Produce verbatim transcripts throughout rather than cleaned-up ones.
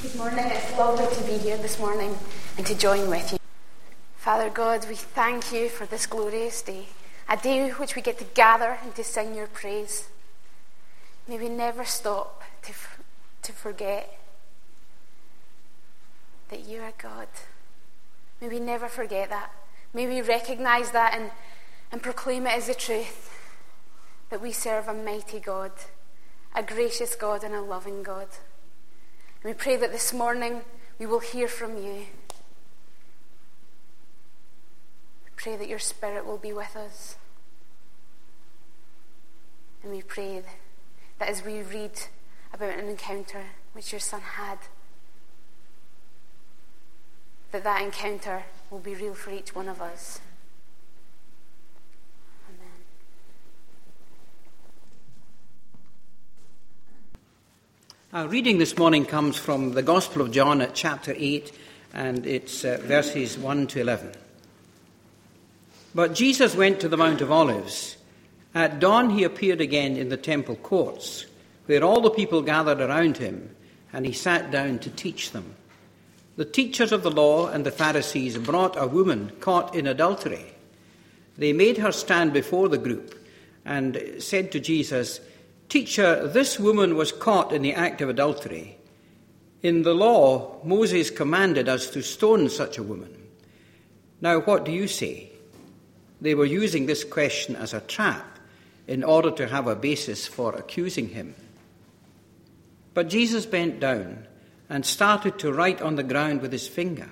Good morning. It's lovely to be here this morning and to join with you. Father God, we thank you for this glorious day, a day which we get to gather and to sing your praise. May we never stop to, to forget that you are God. May we never forget that. May we recognise that and, and proclaim it as the truth, that we serve a mighty God, a gracious God and a loving God. And we pray that this morning we will hear from you. We pray that your Spirit will be with us. And we pray that as we read about an encounter which your Son had, that that encounter will be real for each one of us. Amen. Our reading this morning comes from the Gospel of John at chapter eight, and it's uh, verses one to eleven. But Jesus went to the Mount of Olives. At dawn he appeared again in the temple courts, where all the people gathered around him, and he sat down to teach them. The teachers of the law and the Pharisees brought a woman caught in adultery. They made her stand before the group and said to Jesus, "Teacher, this woman was caught in the act of adultery. In the law, Moses commanded us to stone such a woman. Now what do you say?" They were using this question as a trap in order to have a basis for accusing him. But Jesus bent down and started to write on the ground with his finger.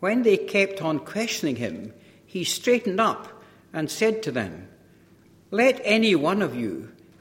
When they kept on questioning him, he straightened up and said to them, "Let any one of you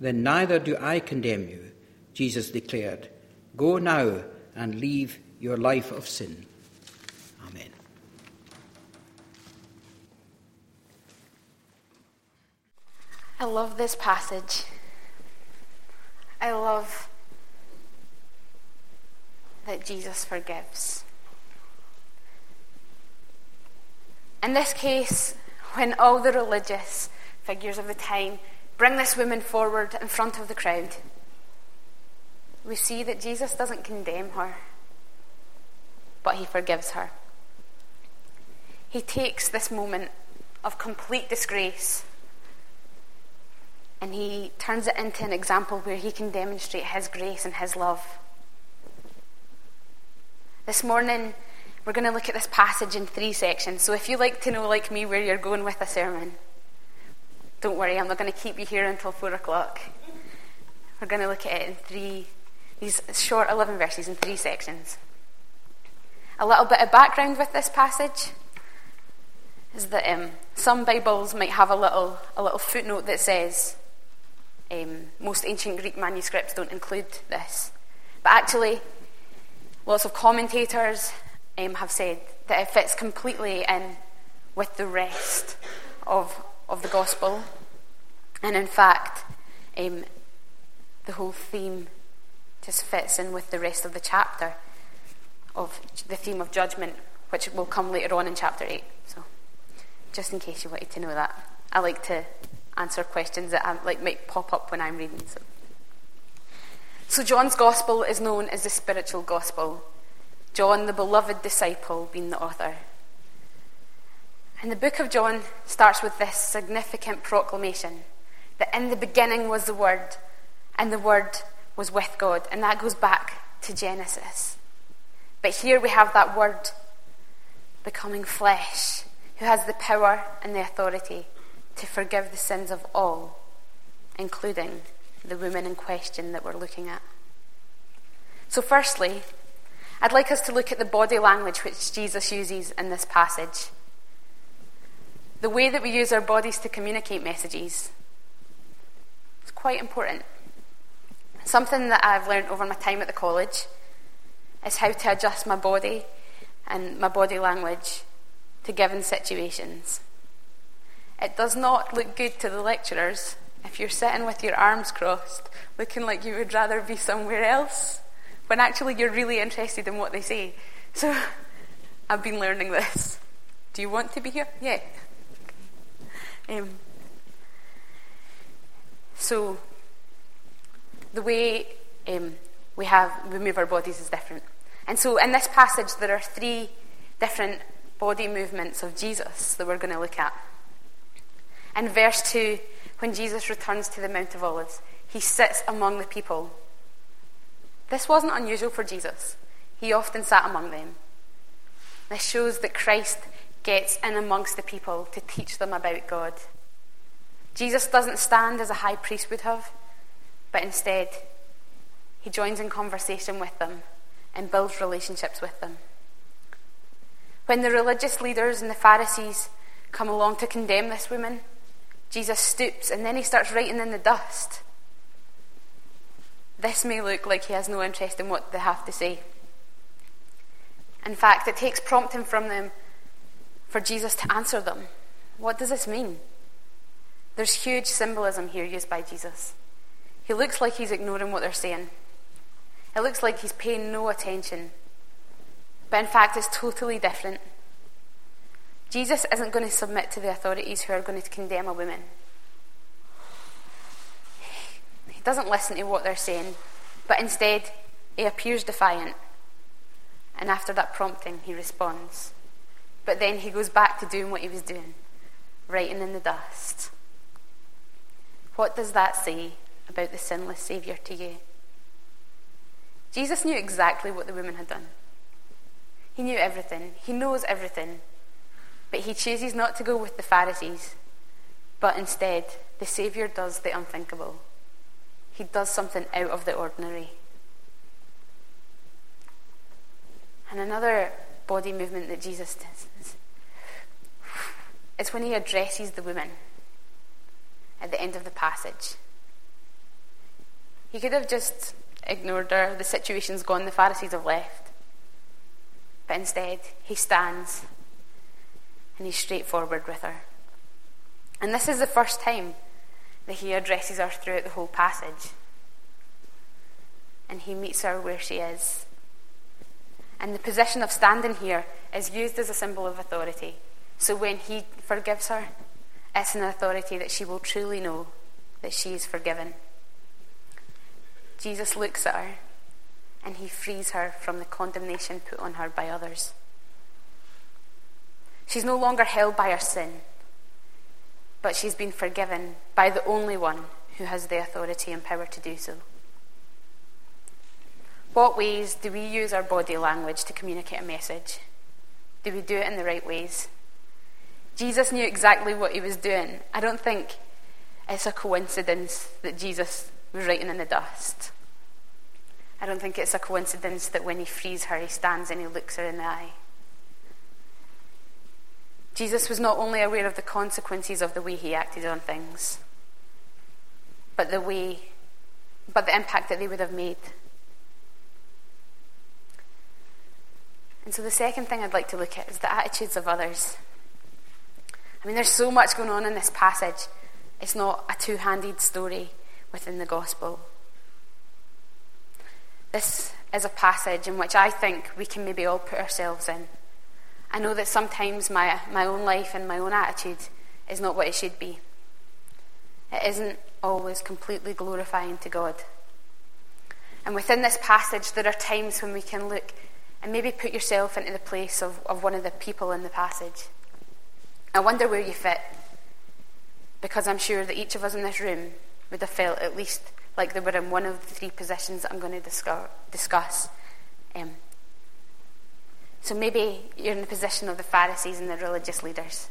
"Then neither do I condemn you," Jesus declared. "Go now and leave your life of sin." Amen. I love this passage. I love that Jesus forgives. In this case, when all the religious figures of the time bring this woman forward in front of the crowd, we see that Jesus doesn't condemn her, but he forgives her. He takes this moment of complete disgrace and he turns it into an example where he can demonstrate his grace and his love. This morning, we're going to look at this passage in three sections. So if you like to know, like me, where you're going with a sermon, don't worry, I'm not going to keep you here until four o'clock. We're going to look at it in three, these short eleven verses in three sections. A little bit of background with this passage is that um, some Bibles might have a little, a little footnote that says, Um, most ancient Greek manuscripts don't include this. But actually, lots of commentators um, have said that it fits completely in with the rest of, of the gospel. And in fact, um, the whole theme just fits in with the rest of the chapter, of the theme of judgment, which will come later on in chapter eight. So, just in case you wanted to know that. I like to answer questions that I, like might pop up when I'm reading. So. so John's Gospel is known as the spiritual gospel. John, the beloved disciple, being the author. And the book of John starts with this significant proclamation that in the beginning was the Word, and the Word was with God. And that goes back to Genesis. But here we have that Word becoming flesh, who has the power and the authority to forgive the sins of all, including the woman in question that we're looking at. So firstly, I'd like us to look at the body language which Jesus uses in this passage. The way that we use our bodies to communicate messages is quite important. Something that I've learned over my time at the college is how to adjust my body and my body language to given situations. It does not look good to the lecturers if you're sitting with your arms crossed, looking like you would rather be somewhere else, when actually you're really interested in what they say. So I've been learning this. Do you want to be here? Yeah. Um, so the way um, we have we move our bodies is different. And so in this passage there are three different body movements of Jesus that we're going to look at. In verse two, when Jesus returns to the Mount of Olives, he sits among the people. This wasn't unusual for Jesus. He often sat among them. This shows that Christ gets in amongst the people to teach them about God. Jesus doesn't stand as a high priest would have, but instead he joins in conversation with them and builds relationships with them. When the religious leaders and the Pharisees come along to condemn this woman, Jesus stoops and then he starts writing in the dust. This may look like he has no interest in what they have to say. In fact, it takes prompting from them for Jesus to answer them. What does this mean? There's huge symbolism here used by Jesus. He looks like he's ignoring what they're saying. It looks like he's paying no attention. But in fact, it's totally different. Jesus isn't going to submit to the authorities who are going to condemn a woman. He doesn't listen to what they're saying, but instead, he appears defiant. And after that prompting, he responds. But then he goes back to doing what he was doing, writing in the dust. What does that say about the sinless Saviour to you? Jesus knew exactly what the woman had done. He knew everything. He knows everything. But he chooses not to go with the Pharisees, but instead the Saviour does the unthinkable. He does something out of the ordinary. And another body movement that Jesus does is when he addresses the woman at the end of the passage. He could have just ignored her, the situation's gone, the Pharisees have left. But instead, he stands and he's straightforward with her. And this is the first time that he addresses her throughout the whole passage. And he meets her where she is. And the position of standing here is used as a symbol of authority. So when he forgives her, it's an authority that she will truly know that she is forgiven. Jesus looks at her and he frees her from the condemnation put on her by others. She's no longer held by her sin, but she's been forgiven by the only one who has the authority and power to do so. What ways do we use our body language to communicate a message? Do we do it in the right ways? Jesus knew exactly what he was doing. I don't think it's a coincidence that Jesus was writing in the dust. I don't think it's a coincidence that when he frees her, he stands and he looks her in the eye. Jesus was not only aware of the consequences of the way he acted on things, but the way, but the impact that they would have made. And so the second thing I'd like to look at is the attitudes of others. I mean, there's so much going on in this passage. It's not a two-handed story within the gospel. This is a passage in which I think we can maybe all put ourselves in. I know that sometimes my, my own life and my own attitude is not what it should be. It isn't always completely glorifying to God. And within this passage, there are times when we can look and maybe put yourself into the place of, of one of the people in the passage. I wonder where you fit, because I'm sure that each of us in this room would have felt at least like they were in one of the three positions that I'm going to discuss. Um, so maybe you're in the position of the Pharisees and the religious leaders.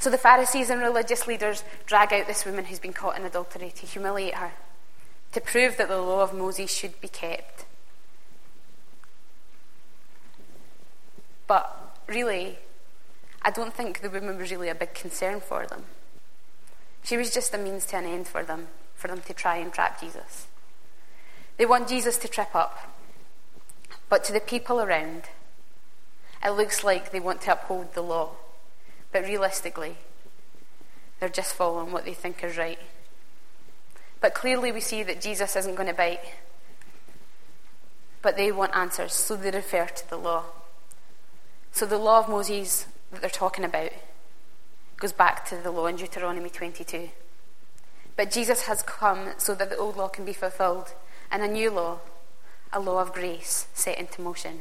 So the Pharisees and religious leaders drag out this woman who's been caught in adultery to humiliate her, to prove that the law of Moses should be kept. But really, I don't think the woman was really a big concern for them. She was just a means to an end for them, for them to try and trap Jesus. They want Jesus to trip up, but to the people around, it looks like they want to uphold the law, but realistically, they're just following what they think is right. But clearly we see that Jesus isn't going to bite, but they want answers, so they refer to the law. So the law of Moses that they're talking about goes back to the law in Deuteronomy twenty-two. But Jesus has come so that the old law can be fulfilled, and a new law, a law of grace, set into motion.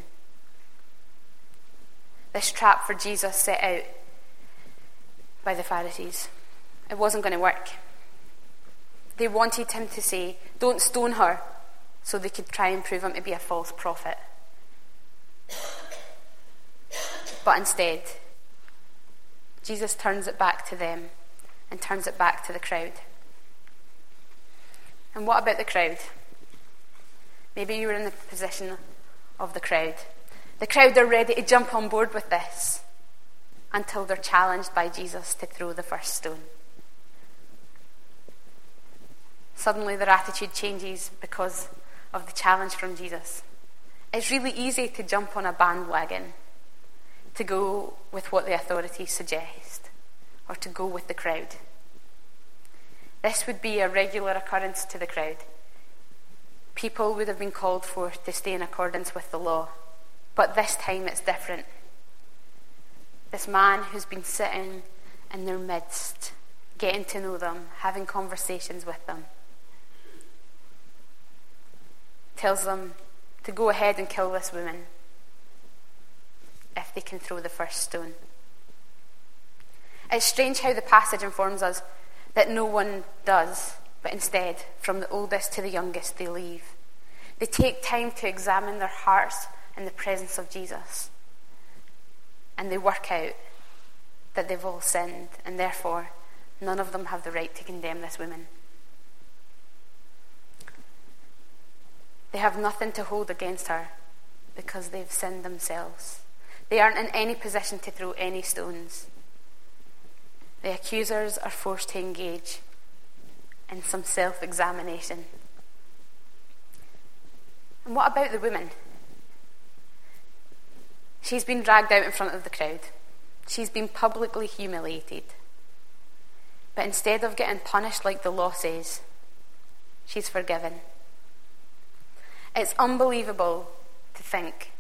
This trap for Jesus set out by the Pharisees. It wasn't going to work. They wanted him to say, "Don't stone her," so they could try and prove him to be a false prophet. But instead, Jesus turns it back to them and turns it back to the crowd. And what about the crowd? Maybe you were in the position of the crowd. The crowd are ready to jump on board with this until they're challenged by Jesus to throw the first stone. Suddenly their attitude changes because of the challenge from Jesus. It's really easy to jump on a bandwagon, to go with what the authorities suggest, or to go with the crowd. This would be a regular occurrence to the crowd. People would have been called for to stay in accordance with the law, but this time it's different. This man who's been sitting in their midst, getting to know them, having conversations with them, tells them to go ahead and kill this woman if they can throw the first stone. It's strange how the passage informs us that no one does, but instead, from the oldest to the youngest, they leave. They take time to examine their hearts in the presence of Jesus, and they work out that they've all sinned, and therefore none of them have the right to condemn this woman. They have nothing to hold against her because they've sinned themselves. They aren't in any position to throw any stones. The accusers are forced to engage in some self-examination. And what about the woman? She's been dragged out in front of the crowd. She's been publicly humiliated. But instead of getting punished like the law says, she's forgiven. It's unbelievable to think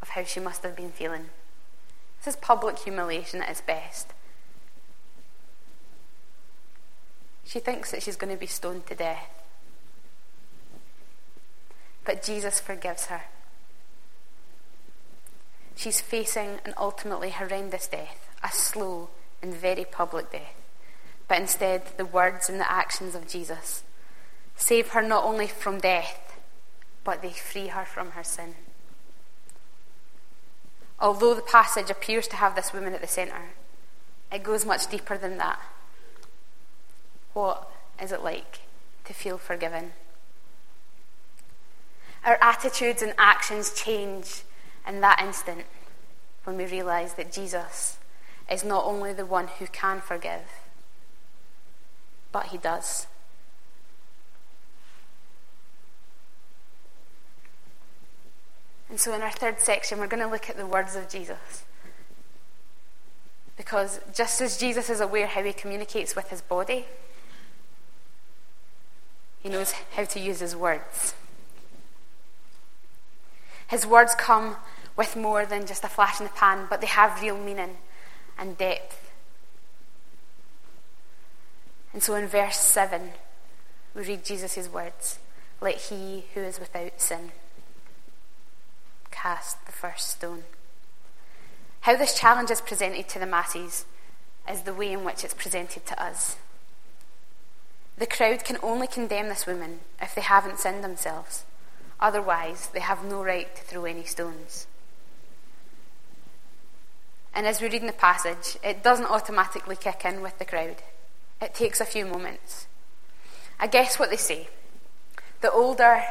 of how she must have been feeling. This is public humiliation at its best. She thinks that she's going to be stoned to death. But Jesus forgives her. She's facing an ultimately horrendous death, a slow and very public death. But instead, the words and the actions of Jesus save her not only from death, but they free her from her sin. Although the passage appears to have this woman at the centre, it goes much deeper than that. What is it like to feel forgiven? Our attitudes and actions change in that instant when we realise that Jesus is not only the one who can forgive, but he does. And so in our third section, we're going to look at the words of Jesus. Because just as Jesus is aware how he communicates with his body, he knows how to use his words. His words come with more than just a flash in the pan, but they have real meaning and depth. And so in verse seven, we read Jesus' words, "Let he who is without sin cast the first stone." How this challenge is presented to the masses is the way in which it's presented to us. The crowd can only condemn this woman if they haven't sinned themselves. Otherwise, they have no right to throw any stones. And as we read in the passage, it doesn't automatically kick in with the crowd. It takes a few moments. I guess what they say: the older,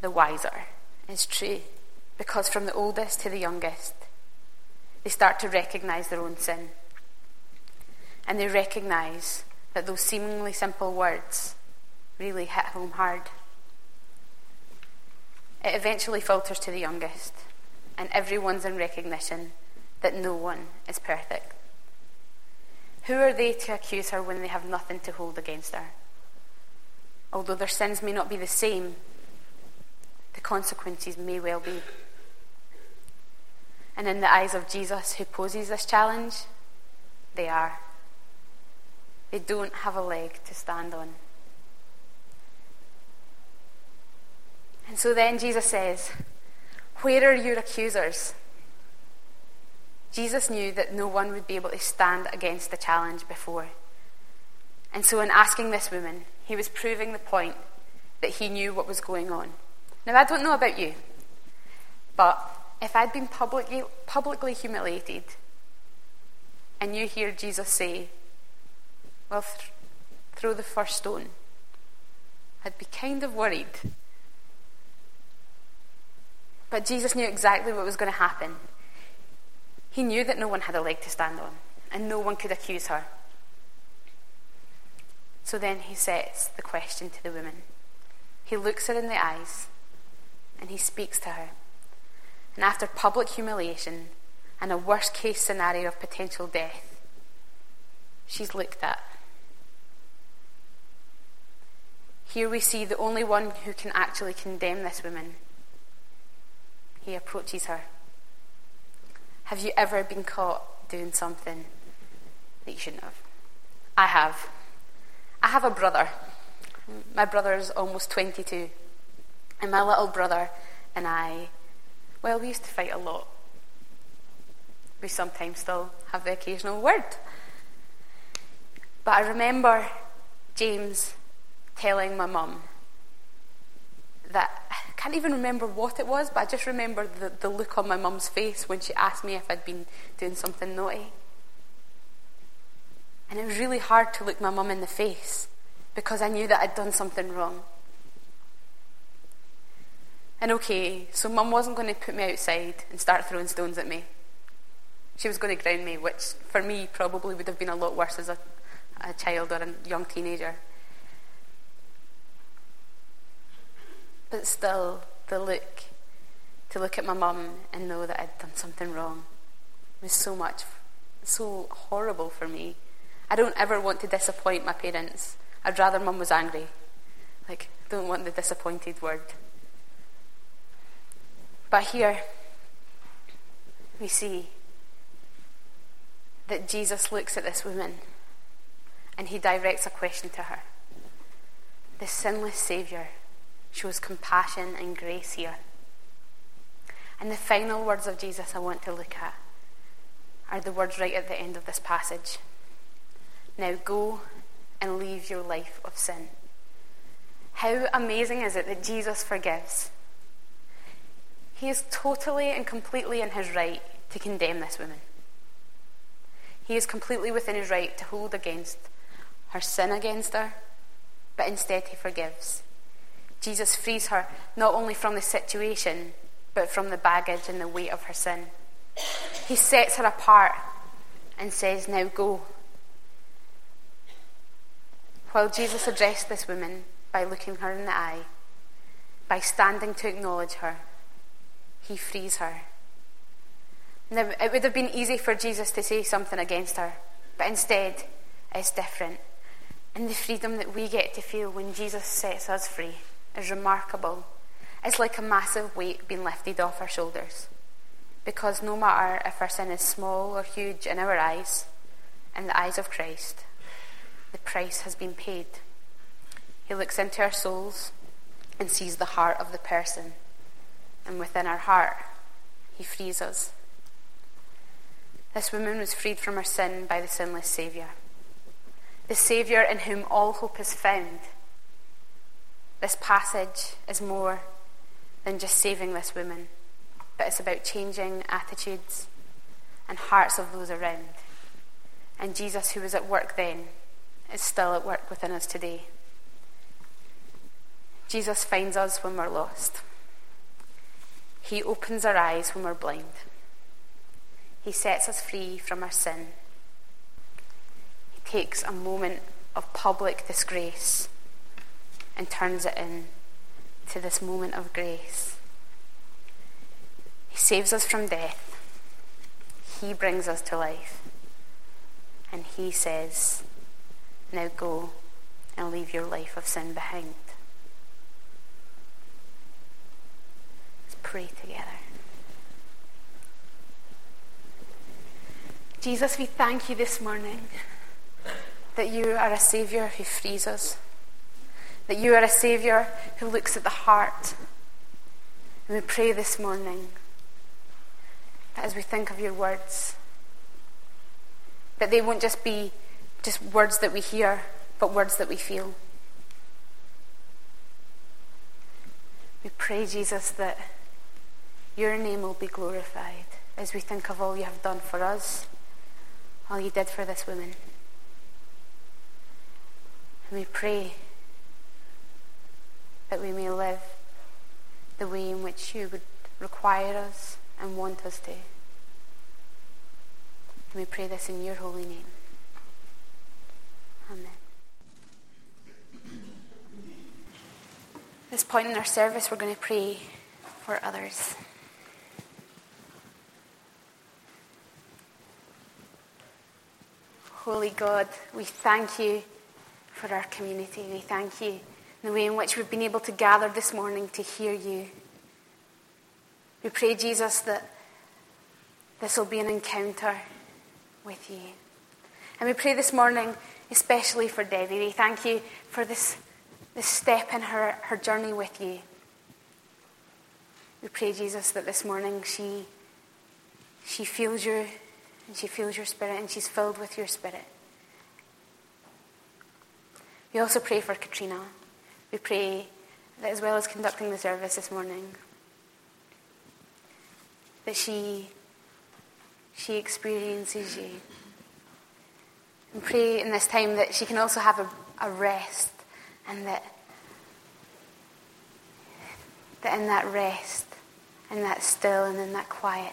the wiser, is true, because from the oldest to the youngest, they start to recognise their own sin. And they recognise that those seemingly simple words really hit home hard. It eventually filters to the youngest, and everyone's in recognition that no one is perfect. Who are they to accuse her when they have nothing to hold against her? Although their sins may not be the same, the consequences may well be. And in the eyes of Jesus, who poses this challenge, they are. They don't have a leg to stand on. And so then Jesus says, "Where are your accusers?" Jesus knew that no one would be able to stand against the challenge before. And so in asking this woman, he was proving the point that he knew what was going on. Now, I don't know about you, but if I'd been publicly, publicly humiliated and you hear Jesus say, "Well, th- throw the first stone," I'd be kind of worried. But Jesus knew exactly what was going to happen. He knew that no one had a leg to stand on, and no one could accuse her. So then he sets the question to the woman. He looks her in the eyes, and he speaks to her. And after public humiliation and a worst-case scenario of potential death, she's looked at. Here we see the only one who can actually condemn this woman. He approaches her. Have you ever been caught doing something that you shouldn't have? I have. I have a brother. My brother's almost twenty-two. And my little brother and I, well, we used to fight a lot. We sometimes still have the occasional word. But I remember James telling my mum that, I can't even remember what it was, but I just remember the, the look on my mum's face when she asked me if I'd been doing something naughty. And it was really hard to look my mum in the face because I knew that I'd done something wrong. And okay, so mum wasn't going to put me outside and start throwing stones at me. She was going to ground me, which for me probably would have been a lot worse as a, a child or a young teenager. But still, the look, to look at my mum and know that I'd done something wrong was so much, so horrible for me. I don't ever want to disappoint my parents. I'd rather mum was angry. Like, don't want the disappointed word. But here, we see that Jesus looks at this woman and he directs a question to her. The sinless Saviour shows compassion and grace here. And the final words of Jesus I want to look at are the words right at the end of this passage. "Now go and leave your life of sin." How amazing is it that Jesus forgives? He is totally and completely in his right to condemn this woman. He is completely within his right to hold against her sin against her, but instead he forgives. Jesus frees her not only from the situation, but from the baggage and the weight of her sin. He sets her apart and says, "Now go." While Jesus addressed this woman by looking her in the eye, by standing to acknowledge her, he frees her. Now, it would have been easy for Jesus to say something against her, but instead, it's different. And the freedom that we get to feel when Jesus sets us free is remarkable. It's like a massive weight being lifted off our shoulders, because no matter if our sin is small or huge in our eyes, in the eyes of Christ, the price has been paid. He looks into our souls and sees the heart of the person, and within our heart he frees us. This woman was freed from her sin by the sinless Saviour, the Saviour in whom all hope is found. This passage is more than just saving this woman, but it's about changing attitudes and hearts of those around. And Jesus, who was at work then, is still at work within us today. Jesus finds us when we're lost. He opens our eyes when we're blind. He sets us free from our sin. He takes a moment of public disgrace and turns it in to this moment of grace He saves us from death. He brings us to life. And he says, now go and leave your life of sin behind. Let's pray together. Jesus, we thank you this morning that you are a Saviour who frees us, that you are a Saviour who looks at the heart. And we pray this morning that as we think of your words, that they won't just be just words that we hear, but words that we feel. We pray, Jesus, that your name will be glorified as we think of all you have done for us, all you did for this woman. And we pray that we may live the way in which you would require us and want us to. And we pray this in your holy name. Amen. At this point in our service, we're going to pray for others. Holy God, we thank you for our community. We thank you in the way in which we've been able to gather this morning to hear you. We pray, Jesus, that this will be an encounter with you. And we pray this morning especially for Debbie. We thank you for this, this step in her, her journey with you. We pray, Jesus, that this morning she, she feels you and she feels your spirit and she's filled with your spirit. We also pray for Katrina. We pray that as well as conducting the service this morning, that she, she experiences you. And pray in this time that she can also have a, a rest, and that, that in that rest, and that still, and in that quiet,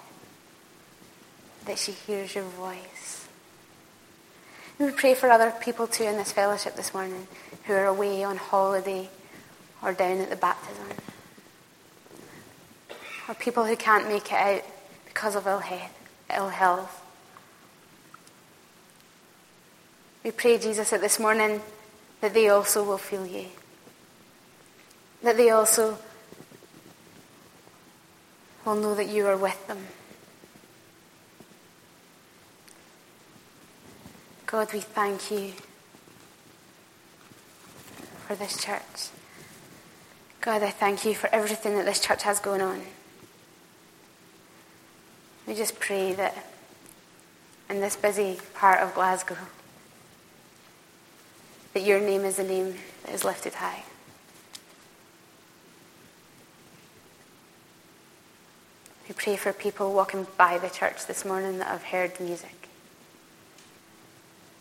that she hears your voice. And we pray for other people too in this fellowship this morning who are away on holiday or down at the baptism, or people who can't make it out because of ill health. We pray, Jesus, that this morning that they also will feel you, that they also will know that you are with them. God, we thank you for this church. God, I thank you for everything that this church has going on. We just pray that in this busy part of Glasgow, that your name is a name that is lifted high. We pray for people walking by the church this morning that have heard music.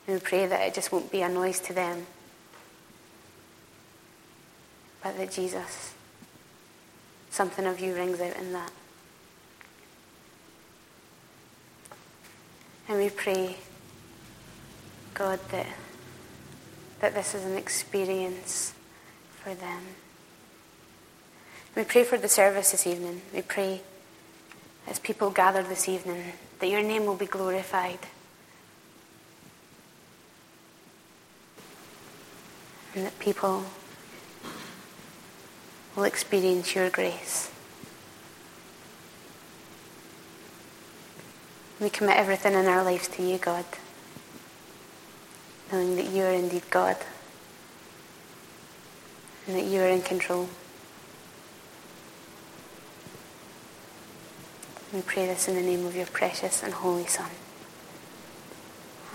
And we pray that it just won't be a noise to them, but that Jesus, something of you rings out in that. And we pray, God, that, that this is an experience for them. We pray for the service this evening. We pray as people gather this evening that your name will be glorified, and that people will experience your grace. We commit everything in our lives to you, God, knowing that you are indeed God and that you are in control. We pray this in the name of your precious and holy Son.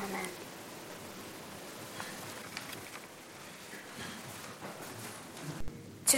Amen. To